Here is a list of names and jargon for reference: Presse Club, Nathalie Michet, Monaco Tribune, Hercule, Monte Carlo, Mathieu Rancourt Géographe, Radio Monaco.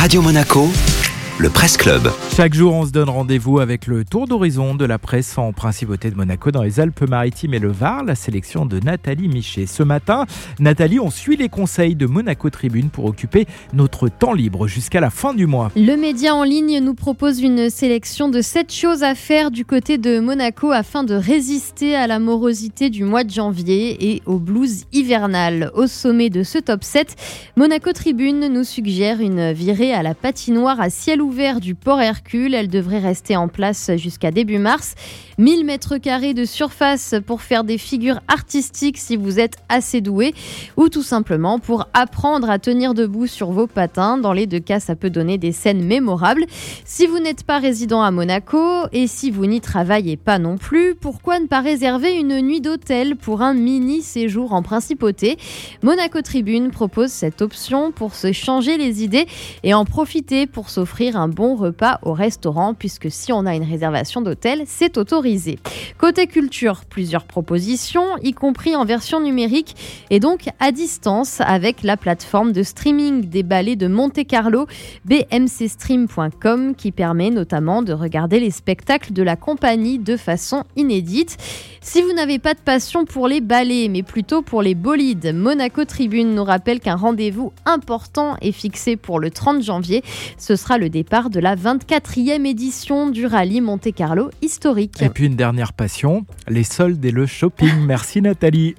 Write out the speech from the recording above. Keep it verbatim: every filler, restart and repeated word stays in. Radio Monaco, le Presse Club. Chaque jour, on se donne rendez-vous avec le tour d'horizon de la presse en principauté de Monaco dans les Alpes-Maritimes et le Var, la sélection de Nathalie Michet. Ce matin, Nathalie, on suit les conseils de Monaco Tribune pour occuper notre temps libre jusqu'à la fin du mois. Le média en ligne nous propose une sélection de sept choses à faire du côté de Monaco afin de résister à la morosité du mois de janvier et aux blues hivernales. Au sommet de ce top sept, Monaco Tribune nous suggère une virée à la patinoire à ciel ouvert ouvert du port Hercule. Elle devrait rester en place jusqu'à début mars. mille mètres carrés de surface pour faire des figures artistiques si vous êtes assez doué, ou tout simplement pour apprendre à tenir debout sur vos patins. Dans les deux cas, ça peut donner des scènes mémorables. Si vous n'êtes pas résident à Monaco et si vous n'y travaillez pas non plus, pourquoi ne pas réserver une nuit d'hôtel pour un mini séjour en principauté? Monaco Tribune propose cette option pour se changer les idées et en profiter pour s'offrir un un bon repas au restaurant, puisque si on a une réservation d'hôtel, c'est autorisé. Côté culture, plusieurs propositions, y compris en version numérique et donc à distance avec la plateforme de streaming des ballets de Monte Carlo, b m c stream point com, qui permet notamment de regarder les spectacles de la compagnie de façon inédite. Si vous n'avez pas de passion pour les ballets, mais plutôt pour les bolides, Monaco Tribune nous rappelle qu'un rendez-vous important est fixé pour le trente janvier. Ce sera le départ de la vingt-quatrième édition du rallye Monte Carlo historique. Et puis une dernière passion, les soldes et le shopping. Merci Nathalie.